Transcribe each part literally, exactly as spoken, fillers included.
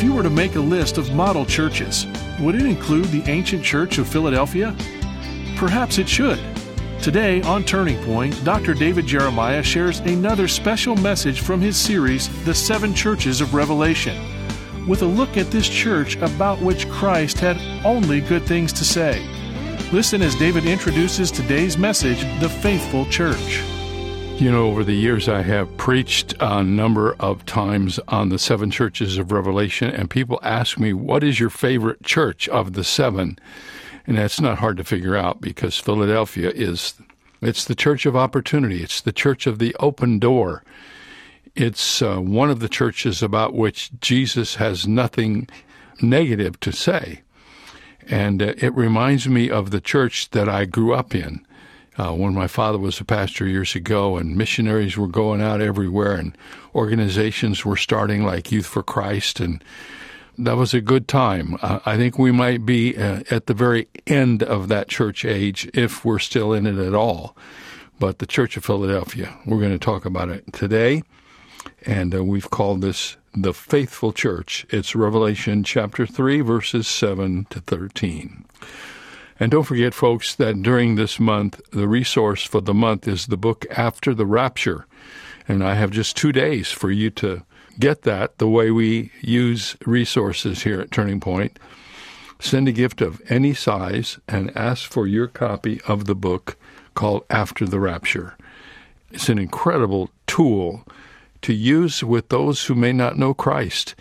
If you were to make a list of model churches, would it include the ancient church of Philadelphia? Perhaps it should. Today on Turning Point, Doctor David Jeremiah shares another special message from his series, The Seven Churches of Revelation, with a look at this church about which Christ had only good things to say. Listen as David introduces today's message, The Faithful Church. You know, over the years, I have preached a number of times on the seven churches of Revelation, and people ask me, what is your favorite church of the seven? And that's not hard to figure out, because Philadelphia is, it's the church of opportunity. It's the church of the open door. It's uh, one of the churches about which Jesus has nothing negative to say. And uh, it reminds me of the church that I grew up in. Uh, when my father was a pastor years ago, and missionaries were going out everywhere, and organizations were starting like Youth for Christ, and that was a good time. Uh, I think we might be uh, at the very end of that church age, if we're still in it at all. But the Church of Philadelphia, we're going to talk about it today, and uh, we've called this The Faithful Church. It's Revelation chapter three, verses seven to thirteen. And don't forget, folks, that during this month, the resource for the month is the book After the Rapture. And I have just two days for you to get that, the way we use resources here at Turning Point. Send a gift of any size and ask for your copy of the book called After the Rapture. It's an incredible tool to use with those who may not know Christ.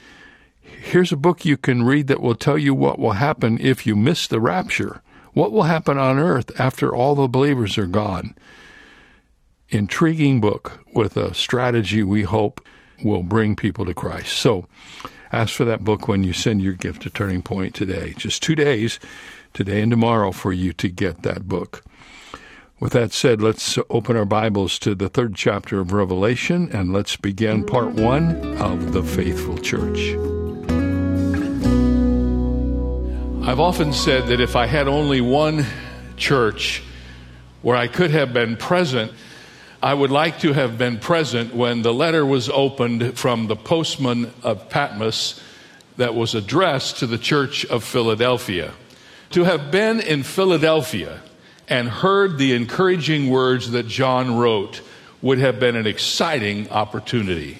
Here's a book you can read that will tell you what will happen if you miss the rapture. What will happen on earth after all the believers are gone? Intriguing book with a strategy we hope will bring people to Christ. So ask for that book when you send your gift to Turning Point today. Just two days, today and tomorrow, for you to get that book. With that said, let's open our Bibles to the third chapter of Revelation, and let's begin part one of The Faithful Church. I've often said that if I had only one church where I could have been present, I would like to have been present when the letter was opened from the postman of Patmos that was addressed to the Church of Philadelphia. To have been in Philadelphia and heard the encouraging words that John wrote would have been an exciting opportunity.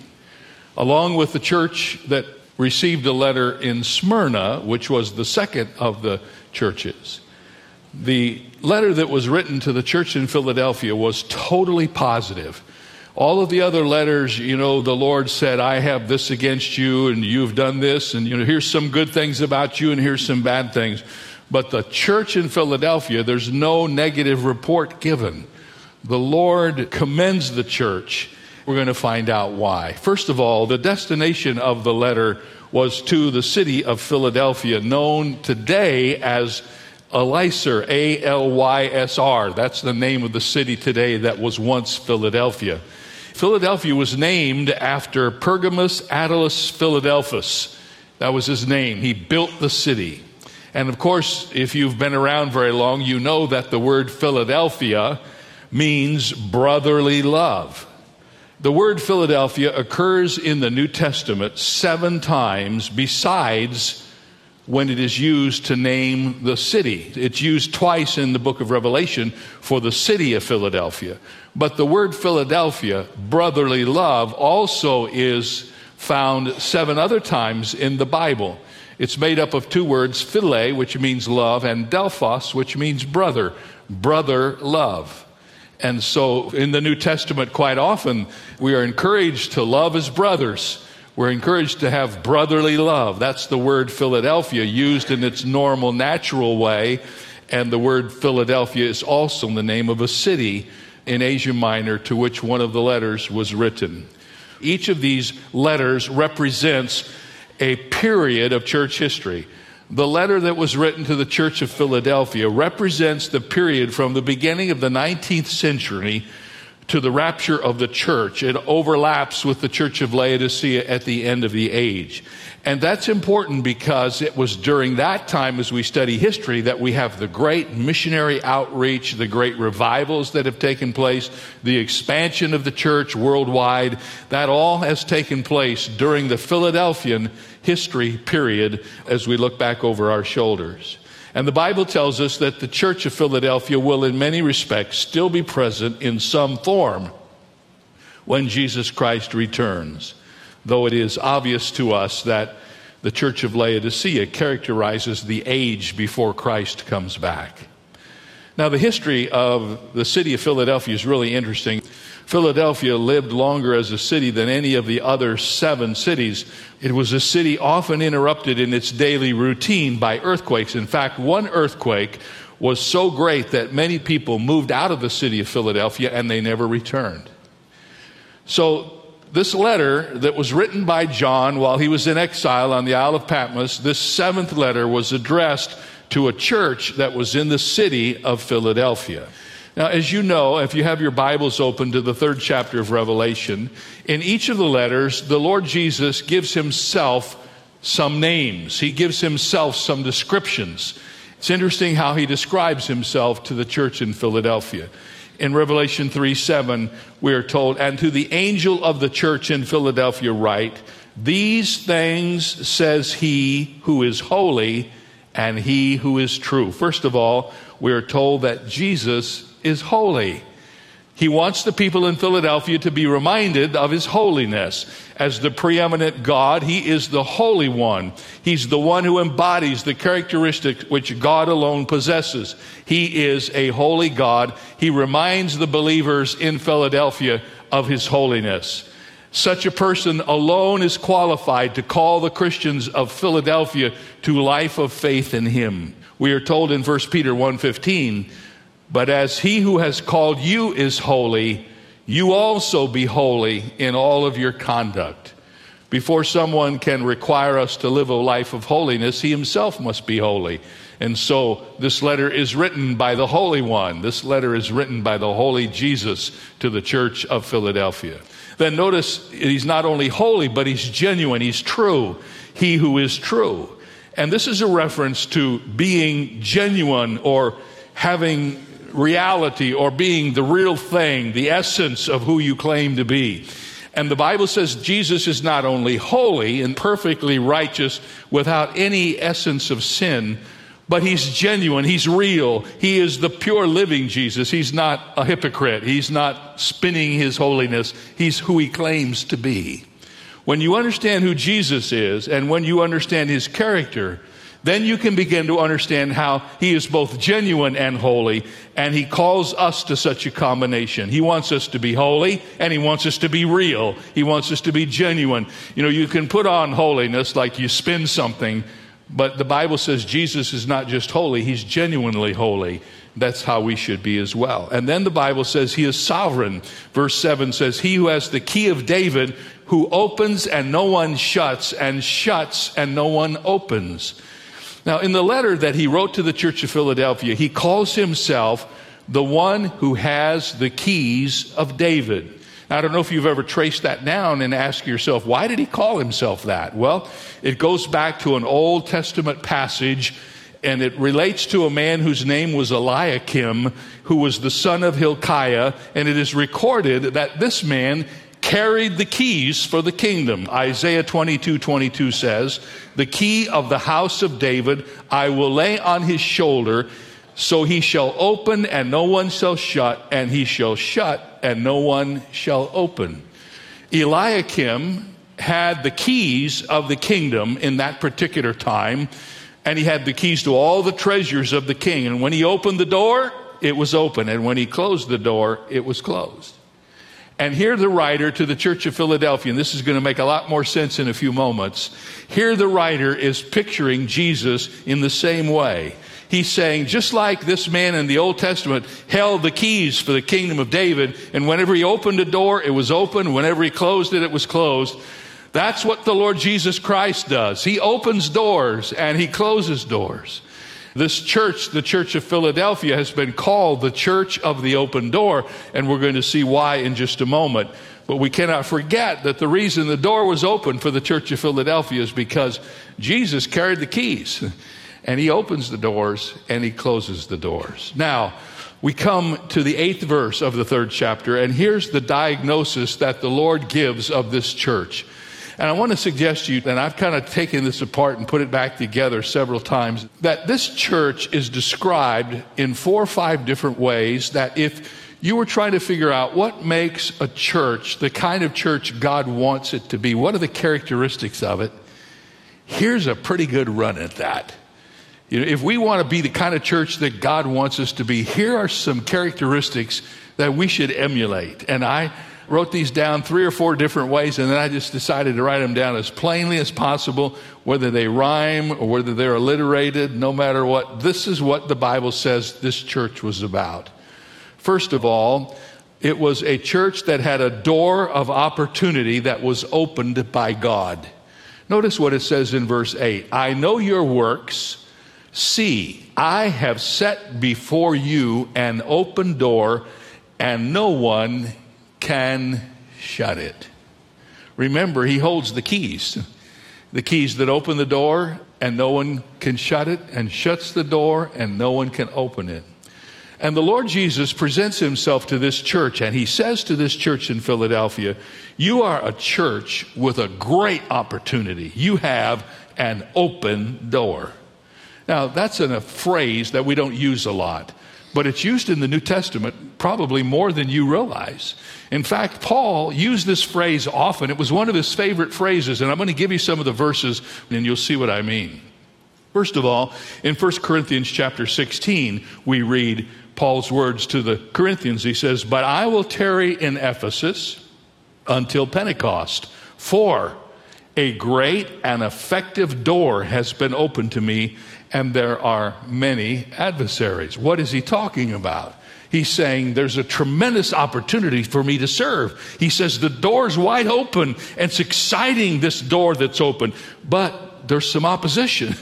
Along with the church that received a letter in Smyrna, which was the second of the churches. The letter that was written to the church in Philadelphia was totally positive. All of the other letters, you know, the Lord said, I have this against you, and you've done this, and, you know, here's some good things about you, and here's some bad things. But the church in Philadelphia, there's no negative report given. The Lord commends the church. We're going to find out why. First of all, the destination of the letter was to the city of Philadelphia, known today as Elyser, A L Y S R. That's the name of the city today that was once Philadelphia. Philadelphia was named after Pergamos Attalus Philadelphus. That was his name. He built the city. And of course, if you've been around very long, you know that the word Philadelphia means brotherly love. The word Philadelphia occurs in the New Testament seven times besides when it is used to name the city. It's used twice in the book of Revelation for the city of Philadelphia. But the word Philadelphia, brotherly love, also is found seven other times in the Bible. It's made up of two words, phile, which means love, and delphos, which means brother, brother love. And so in the New Testament, quite often, we are encouraged to love as brothers. We're encouraged to have brotherly love. That's the word Philadelphia used in its normal, natural way. And the word Philadelphia is also the name of a city in Asia Minor to which one of the letters was written. Each of these letters represents a period of church history. The letter that was written to the Church of Philadelphia represents the period from the beginning of the nineteenth century to the rapture of the church. It overlaps with the church of Laodicea at the end of the age. And that's important because it was during that time, as we study history, that we have the great missionary outreach, the great revivals that have taken place, the expansion of the church worldwide. That all has taken place during the Philadelphian history period as we look back over our shoulders. And the Bible tells us that the church of Philadelphia will in many respects still be present in some form when Jesus Christ returns, though it is obvious to us that the church of Laodicea characterizes the age before Christ comes back. Now, the history of the city of Philadelphia is really interesting. Philadelphia lived longer as a city than any of the other seven cities. It was a city often interrupted in its daily routine by earthquakes. In fact, one earthquake was so great that many people moved out of the city of Philadelphia and they never returned. So this letter that was written by John while he was in exile on the Isle of Patmos, this seventh letter was addressed to a church that was in the city of Philadelphia. Now, as you know, if you have your Bibles open to the third chapter of Revelation, in each of the letters, the Lord Jesus gives himself some names. He gives himself some descriptions. It's interesting how he describes himself to the church in Philadelphia. In Revelation three seven, we are told, "And to the angel of the church in Philadelphia write, these things says he who is holy and he who is true." First of all, we are told that Jesus is holy. He wants the people in Philadelphia to be reminded of his holiness. As the preeminent God, he is the Holy One. He's the one who embodies the characteristics which God alone possesses. He is a holy God. He reminds the believers in Philadelphia of his holiness. Such a person alone is qualified to call the Christians of Philadelphia to life of faith in him. We are told in First Peter one fifteen, "But as he who has called you is holy, you also be holy in all of your conduct." Before someone can require us to live a life of holiness, he himself must be holy. And so this letter is written by the Holy One. This letter is written by the Holy Jesus to the church of Philadelphia. Then notice he's not only holy, but he's genuine. He's true. He who is true. And this is a reference to being genuine or having reality or being the real thing, the essence of who you claim to be. And the Bible says Jesus is not only holy and perfectly righteous without any essence of sin, but he's genuine, he's real, he is the pure living Jesus. He's not a hypocrite, he's not spinning his holiness, he's who he claims to be. When you understand who Jesus is and when you understand his character, then you can begin to understand how he is both genuine and holy, and he calls us to such a combination. He wants us to be holy, and he wants us to be real. He wants us to be genuine. You know, you can put on holiness like you spin something, but the Bible says Jesus is not just holy, he's genuinely holy. That's how we should be as well. And then the Bible says he is sovereign. Verse seven says, "He who has the key of David, who opens and no one shuts, and shuts and no one opens." Now, in the letter that he wrote to the church of Philadelphia, he calls himself the one who has the keys of David. Now, I don't know if you've ever traced that down and asked yourself, why did he call himself that? Well, it goes back to an Old Testament passage, and it relates to a man whose name was Eliakim, who was the son of Hilkiah, and it is recorded that this man carried the keys for the kingdom. Isaiah twenty-two twenty-two says, "The key of the house of David I will lay on his shoulder, so he shall open and no one shall shut, and he shall shut and no one shall open." Eliakim had the keys of the kingdom in that particular time, and he had the keys to all the treasures of the king. And when he opened the door, it was open, and when he closed the door, it was closed. And here the writer to the church of Philadelphia, and this is going to make a lot more sense in a few moments, here the writer is picturing Jesus in the same way. He's saying, just like this man in the Old Testament held the keys for the kingdom of David, and whenever he opened a door, it was open. Whenever he closed it, it was closed. That's what the Lord Jesus Christ does. He opens doors and he closes doors. This church, the Church of Philadelphia, has been called the Church of the Open Door, and we're going to see why in just a moment. But we cannot forget that the reason the door was open for the Church of Philadelphia is because Jesus carried the keys, and he opens the doors and he closes the doors. Now, we come to the eighth verse of the third chapter, and here's the diagnosis that the Lord gives of this church. And I want to suggest to you, and I've kind of taken this apart and put it back together several times, that this church is described in four or five different ways that if you were trying to figure out what makes a church the kind of church God wants it to be, what are the characteristics of it, here's a pretty good run at that. You know, if we want to be the kind of church that God wants us to be, here are some characteristics that we should emulate. And I wrote these down three or four different ways, and then I just decided to write them down as plainly as possible, whether they rhyme or whether they're alliterated, no matter what. This is what the Bible says this church was about. First of all, it was a church that had a door of opportunity that was opened by God. Notice what it says in verse eight. I know your works. See, I have set before you an open door, and no one can shut it. Remember, he holds the keys. The keys that open the door, and no one can shut it, and shuts the door, and no one can open it. And the Lord Jesus presents himself to this church, and he says to this church in Philadelphia, you are a church with a great opportunity. You have an open door. Now, that's in a phrase that we don't use a lot, but it's used in the New Testament probably more than you realize. In fact, Paul used this phrase often. It was one of his favorite phrases, and I'm going to give you some of the verses, and you'll see what I mean. First of all, in First Corinthians chapter sixteen, we read Paul's words to the Corinthians. He says, but I will tarry in Ephesus until Pentecost, for a great and effective door has been opened to me, and there are many adversaries. What is he talking about? He's saying there's a tremendous opportunity for me to serve. He says the door's wide open, and it's exciting, this door that's open. But there's some opposition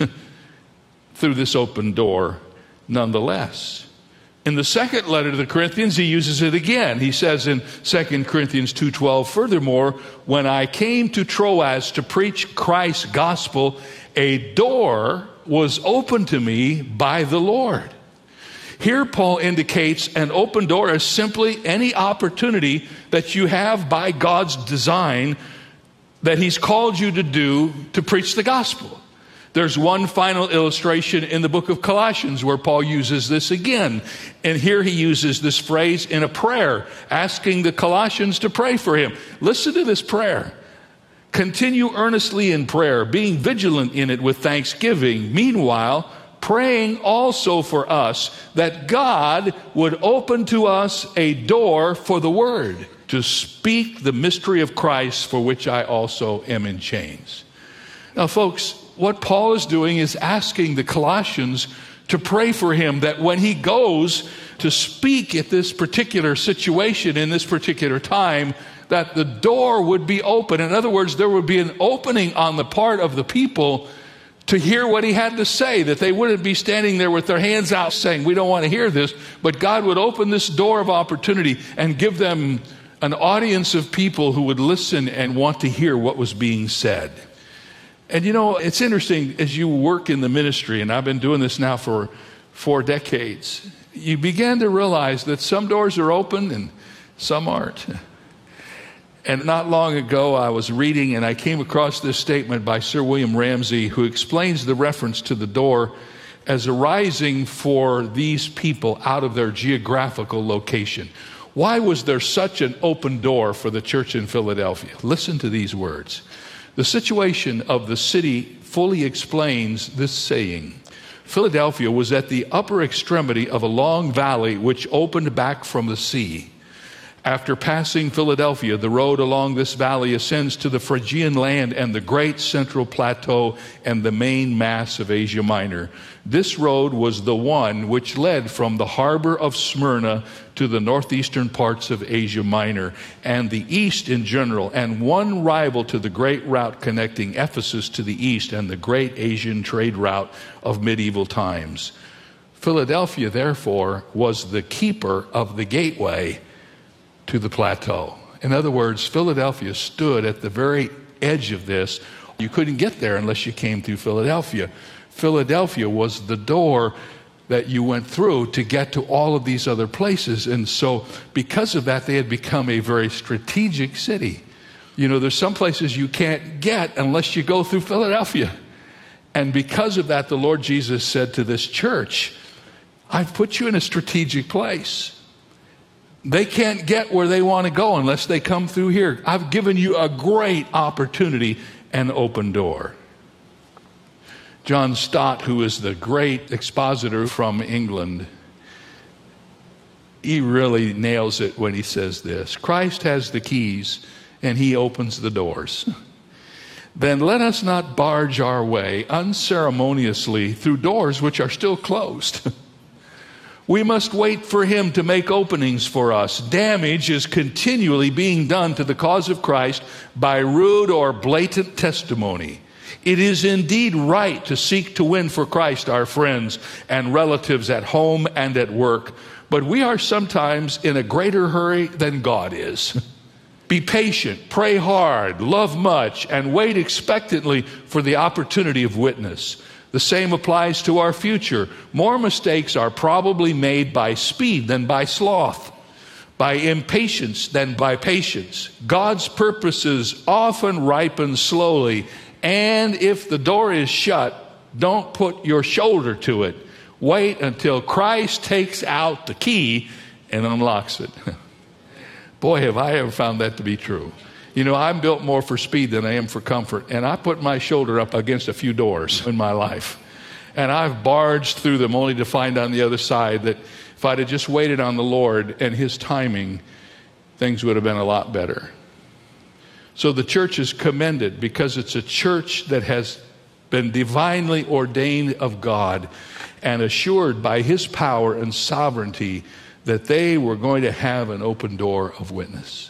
through this open door nonetheless. In the second letter to the Corinthians, he uses it again. He says in Second Corinthians two twelve, furthermore, when I came to Troas to preach Christ's gospel, a door was opened to me by the Lord. Here Paul indicates an open door is simply any opportunity that you have by God's design that he's called you to do to preach the gospel. There's one final illustration in the book of Colossians where Paul uses this again. And here he uses this phrase in a prayer, asking the Colossians to pray for him. Listen to this prayer. Continue earnestly in prayer, being vigilant in it with thanksgiving. Meanwhile, praying also for us that God would open to us a door for the word, to speak the mystery of Christ, for which I also am in chains. Now, folks, what Paul is doing is asking the Colossians to pray for him that when he goes to speak at this particular situation in this particular time, that the door would be open. In other words, there would be an opening on the part of the people to hear what he had to say, that they wouldn't be standing there with their hands out saying, we don't want to hear this, but God would open this door of opportunity and give them an audience of people who would listen and want to hear what was being said. And you know, it's interesting, as you work in the ministry, and I've been doing this now for four decades, you begin to realize that some doors are open and some aren't. And not long ago, I was reading and I came across this statement by Sir William Ramsay, who explains the reference to the door as arising for these people out of their geographical location. Why was there such an open door for the church in Philadelphia? Listen to these words. The situation of the city fully explains this saying. Philadelphia was at the upper extremity of a long valley which opened back from the sea. After passing Philadelphia, the road along this valley ascends to the Phrygian land and the great central plateau and the main mass of Asia Minor. This road was the one which led from the harbor of Smyrna to the northeastern parts of Asia Minor and the east in general, and one rival to the great route connecting Ephesus to the east and the great Asian trade route of medieval times. Philadelphia, therefore, was the keeper of the gateway to the plateau. In other words, Philadelphia stood at the very edge of this. You couldn't get there unless you came through Philadelphia. Philadelphia was the door that you went through to get to all of these other places. And so because of that, they had become a very strategic city. You know, there's some places you can't get unless you go through Philadelphia. And because of that, the Lord Jesus said to this church, I've put you in a strategic place. They can't get where they want to go unless they come through here. I've given you a great opportunity and open door. John Stott, who is the great expositor from England, he really nails it when he says this. Christ has the keys and he opens the doors. Then let us not barge our way unceremoniously through doors which are still closed. We must wait for him to make openings for us. Damage is continually being done to the cause of Christ by rude or blatant testimony. It is indeed right to seek to win for Christ our friends and relatives at home and at work, but we are sometimes in a greater hurry than God is. Be patient, pray hard, love much, and wait expectantly for the opportunity of witness. The same applies to our future. More mistakes are probably made by speed than by sloth, by impatience than by patience. God's purposes often ripen slowly, and if the door is shut, don't put your shoulder to it. Wait until Christ takes out the key and unlocks it. Boy, have I ever found that to be true. You know, I'm built more for speed than I am for comfort. And I put my shoulder up against a few doors in my life. And I've barged through them only to find on the other side that if I'd have just waited on the Lord and his timing, things would have been a lot better. So the church is commended because it's a church that has been divinely ordained of God and assured by his power and sovereignty that they were going to have an open door of witness.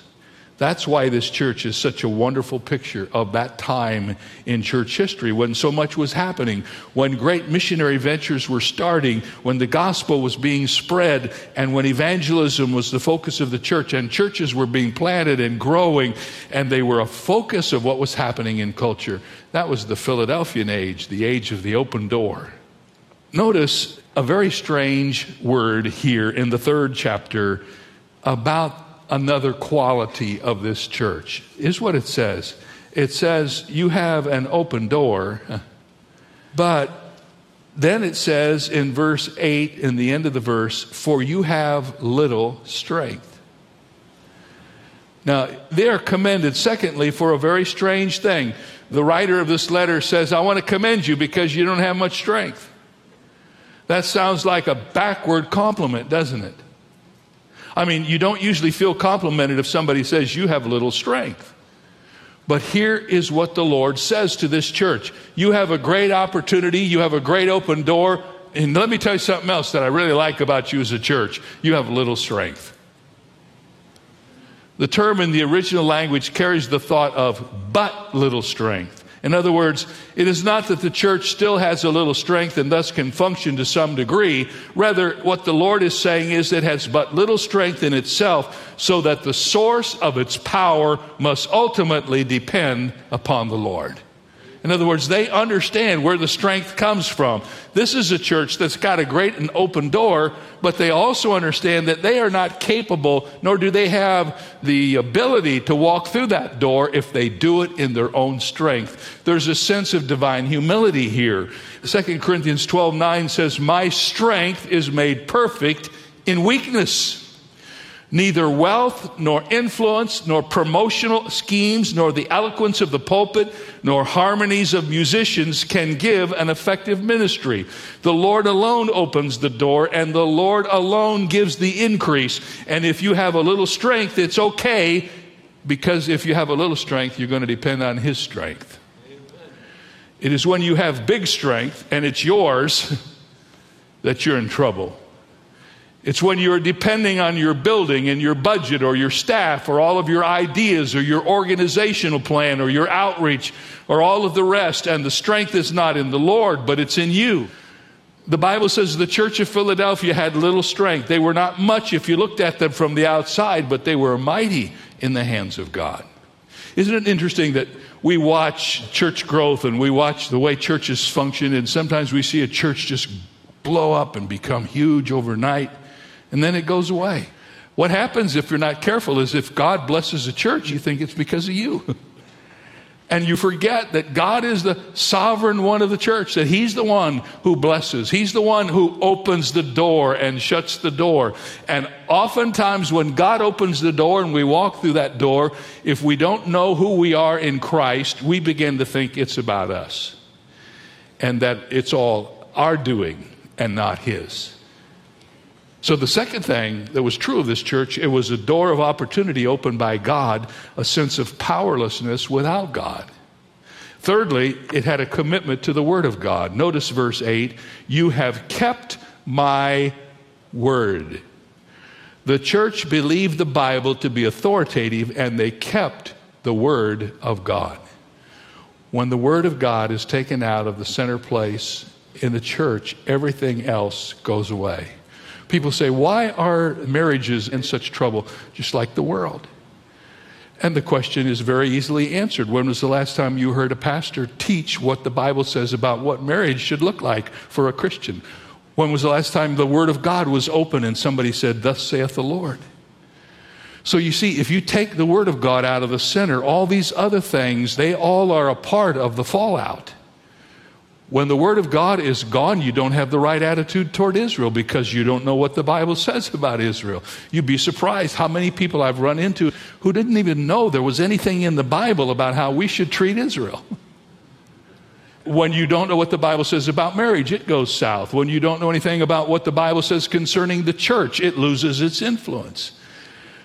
That's why this church is such a wonderful picture of that time in church history when so much was happening, when great missionary ventures were starting, when the gospel was being spread, and when evangelism was the focus of the church, and churches were being planted and growing, and they were a focus of what was happening in culture. That was the Philadelphian age, the age of the open door. Notice a very strange word here in the third chapter about another quality of this church. Is what it says. It says you have an open door, but then it says in verse eight, in the end of the verse, for you have little strength. Now they are commended secondly for a very strange thing. The writer of this letter says, I want to commend you because you don't have much strength. That sounds like a backward compliment, doesn't it? I mean, you don't usually feel complimented if somebody says you have little strength. But here is what the Lord says to this church. You have a great opportunity. You have a great open door. And let me tell you something else that I really like about you as a church. You have little strength. The term in the original language carries the thought of but little strength. In other words, it is not that the church still has a little strength and thus can function to some degree. Rather, what the Lord is saying is it has but little strength in itself, so that the source of its power must ultimately depend upon the Lord. In other words, they understand where the strength comes from. This is a church that's got a great and open door, but they also understand that they are not capable, nor do they have the ability to walk through that door if they do it in their own strength. There's a sense of divine humility here. Second Corinthians twelve nine says, my strength is made perfect in weakness. Neither wealth, nor influence, nor promotional schemes, nor the eloquence of the pulpit, nor harmonies of musicians can give an effective ministry. The Lord alone opens the door, and the Lord alone gives the increase. And if you have a little strength, it's okay, because if you have a little strength, you're going to depend on His strength. It is when you have big strength, and it's yours, that you're in trouble. It's when you're depending on your building and your budget or your staff or all of your ideas or your organizational plan or your outreach or all of the rest, and the strength is not in the Lord, but it's in you. The Bible says the church of Philadelphia had little strength. They were not much if you looked at them from the outside, but they were mighty in the hands of God. Isn't it interesting that we watch church growth and we watch the way churches function, and sometimes we see a church just blow up and become huge overnight, and then it goes away. What happens if you're not careful is if God blesses a church, you think it's because of you. And you forget that God is the sovereign one of the church, that He's the one who blesses. He's the one who opens the door and shuts the door. And oftentimes when God opens the door and we walk through that door, if we don't know who we are in Christ, we begin to think it's about us and that it's all our doing and not His. So the second thing that was true of this church, it was a door of opportunity opened by God, a sense of powerlessness without God. Thirdly, it had a commitment to the Word of God. Notice verse eight, you have kept my word. The church believed the Bible to be authoritative, and they kept the Word of God. When the Word of God is taken out of the center place in the church, everything else goes away. People say, why are marriages in such trouble, just like the world? And the question is very easily answered. When was the last time you heard a pastor teach what the Bible says about what marriage should look like for a Christian? When was the last time the Word of God was open and somebody said, thus saith the Lord? So you see, if you take the Word of God out of the center, all these other things, they all are a part of the fallout. When the Word of God is gone, you don't have the right attitude toward Israel because you don't know what the Bible says about Israel. You'd be surprised how many people I've run into who didn't even know there was anything in the Bible about how we should treat Israel. When you don't know what the Bible says about marriage, it goes south. When you don't know anything about what the Bible says concerning the church, it loses its influence.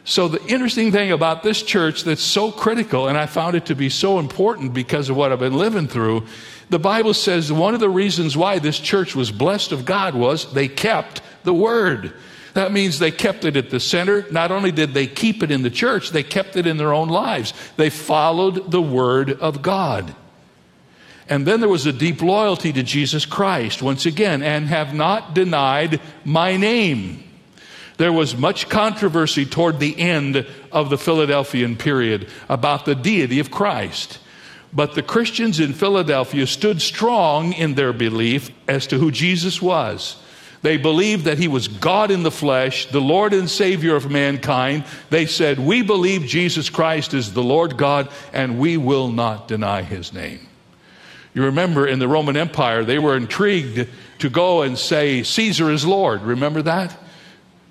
So the interesting thing about this church that's so critical, and I found it to be so important because of what I've been living through, the Bible says one of the reasons why this church was blessed of God was they kept the Word. That means they kept it at the center. Not only did they keep it in the church, they kept it in their own lives. They followed the Word of God. And then there was a deep loyalty to Jesus Christ, once again, and have not denied my name. There was much controversy toward the end of the Philadelphian period about the deity of Christ. But the Christians in Philadelphia stood strong in their belief as to who Jesus was. They believed that He was God in the flesh, the Lord and Savior of mankind. They said, we believe Jesus Christ is the Lord God, and we will not deny His name. You remember in the Roman Empire, they were intrigued to go and say, Caesar is Lord. Remember that?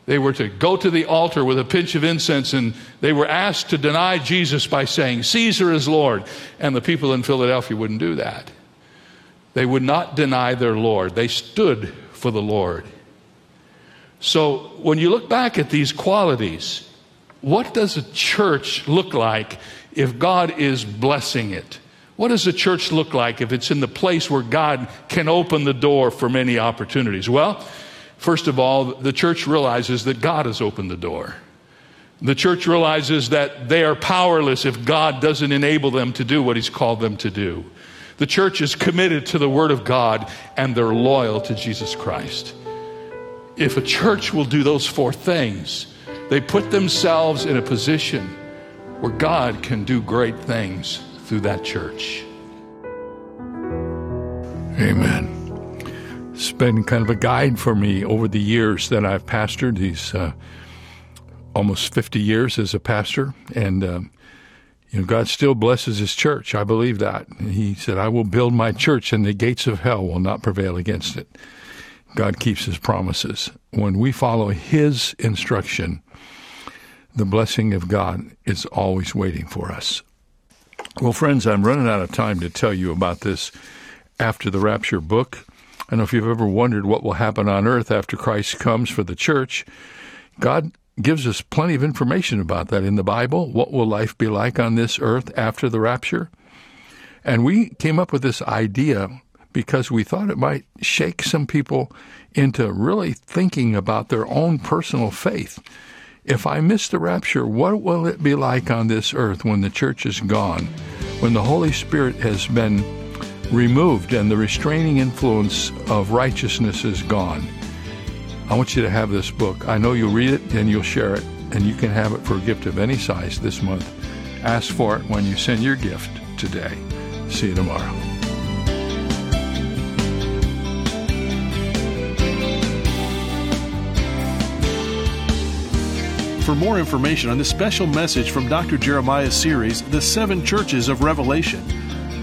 They were to go to the altar with a pinch of incense, and they were asked to deny Jesus by saying, Caesar is Lord. And the people in Philadelphia wouldn't do that. They would not deny their Lord. They stood for the Lord. So when you look back at these qualities, what does a church look like if God is blessing it? What does a church look like if it's in the place where God can open the door for many opportunities? Well, first of all, the church realizes that God has opened the door. The church realizes that they are powerless if God doesn't enable them to do what He's called them to do. The church is committed to the Word of God, and they're loyal to Jesus Christ. If a church will do those four things, they put themselves in a position where God can do great things through that church. Amen. It's been kind of a guide for me over the years that I've pastored, these uh, almost fifty years as a pastor. And uh, you know, God still blesses His church. I believe that. And He said, I will build my church, and the gates of hell will not prevail against it. God keeps His promises. When we follow His instruction, The blessing of God is always waiting for us. Well, friends, I'm running out of time to tell you about this After the Rapture book. I don't know if you've ever wondered what will happen on earth after Christ comes for the church. God gives us plenty of information about that in the Bible. What will life be like on this earth after the rapture? And we came up with this idea because we thought it might shake some people into really thinking about their own personal faith. If I miss the rapture, what will it be like on this earth when the church is gone, when the Holy Spirit has been removed and the restraining influence of righteousness is gone? I want you to have this book. I know you'll read it and you'll share it, and you can have it for a gift of any size this month. Ask for it when you send your gift today. See you tomorrow. For more information on this special message from Doctor Jeremiah's series, The Seven Churches of Revelation,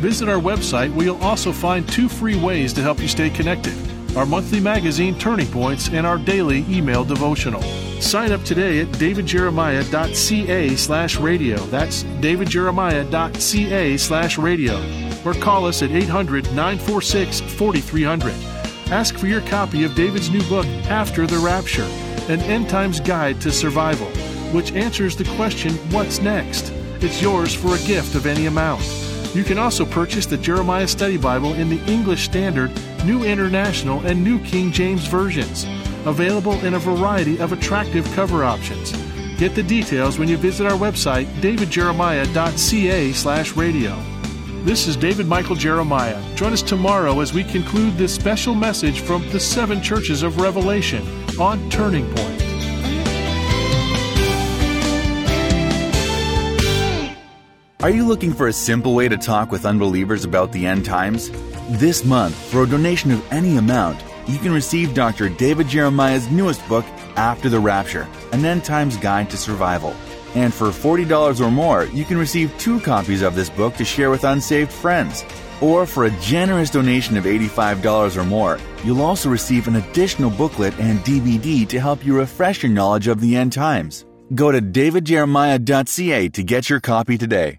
visit our website where you'll also find two free ways to help you stay connected: our monthly magazine, Turning Points, and our daily email devotional. Sign up today at davidjeremiah.ca slash radio. That's davidjeremiah.ca slash radio. Or call us at eight hundred, nine four six, four three zero zero. Ask for your copy of David's new book, After the Rapture, an End Times Guide to Survival, which answers the question, what's next? It's yours for a gift of any amount. You can also purchase the Jeremiah Study Bible in the English Standard, New International, and New King James versions, available in a variety of attractive cover options. Get the details when you visit our website, davidjeremiah.ca slash radio. This is David Michael Jeremiah. Join us tomorrow as we conclude this special message from the Seven Churches of Revelation on Turning Point. Are you looking for a simple way to talk with unbelievers about the end times? This month, for a donation of any amount, you can receive Doctor David Jeremiah's newest book, After the Rapture, an End Times Guide to Survival. And for forty dollars or more, you can receive two copies of this book to share with unsaved friends. Or for a generous donation of eighty-five dollars or more, you'll also receive an additional booklet and D V D to help you refresh your knowledge of the end times. Go to davidjeremiah.ca to get your copy today.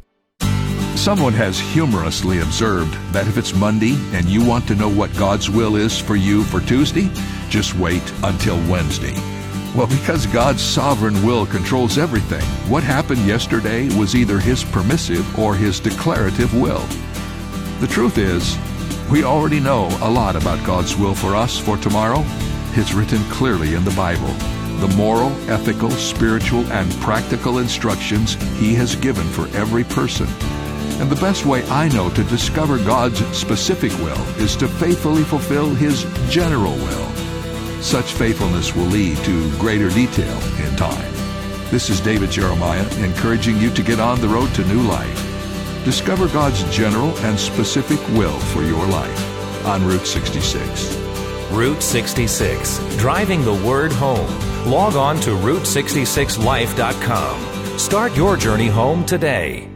Someone has humorously observed that if it's Monday and you want to know what God's will is for you for Tuesday, just wait until Wednesday. Well, because God's sovereign will controls everything, what happened yesterday was either His permissive or His declarative will. The truth is, we already know a lot about God's will for us for tomorrow. It's written clearly in the Bible. The moral, ethical, spiritual, and practical instructions He has given for every person. And the best way I know to discover God's specific will is to faithfully fulfill His general will. Such faithfulness will lead to greater detail in time. This is David Jeremiah encouraging you to get on the road to new life. Discover God's general and specific will for your life on Route sixty-six. Route sixty-six, driving the word home. Log on to route sixty-six life dot com. Start your journey home today.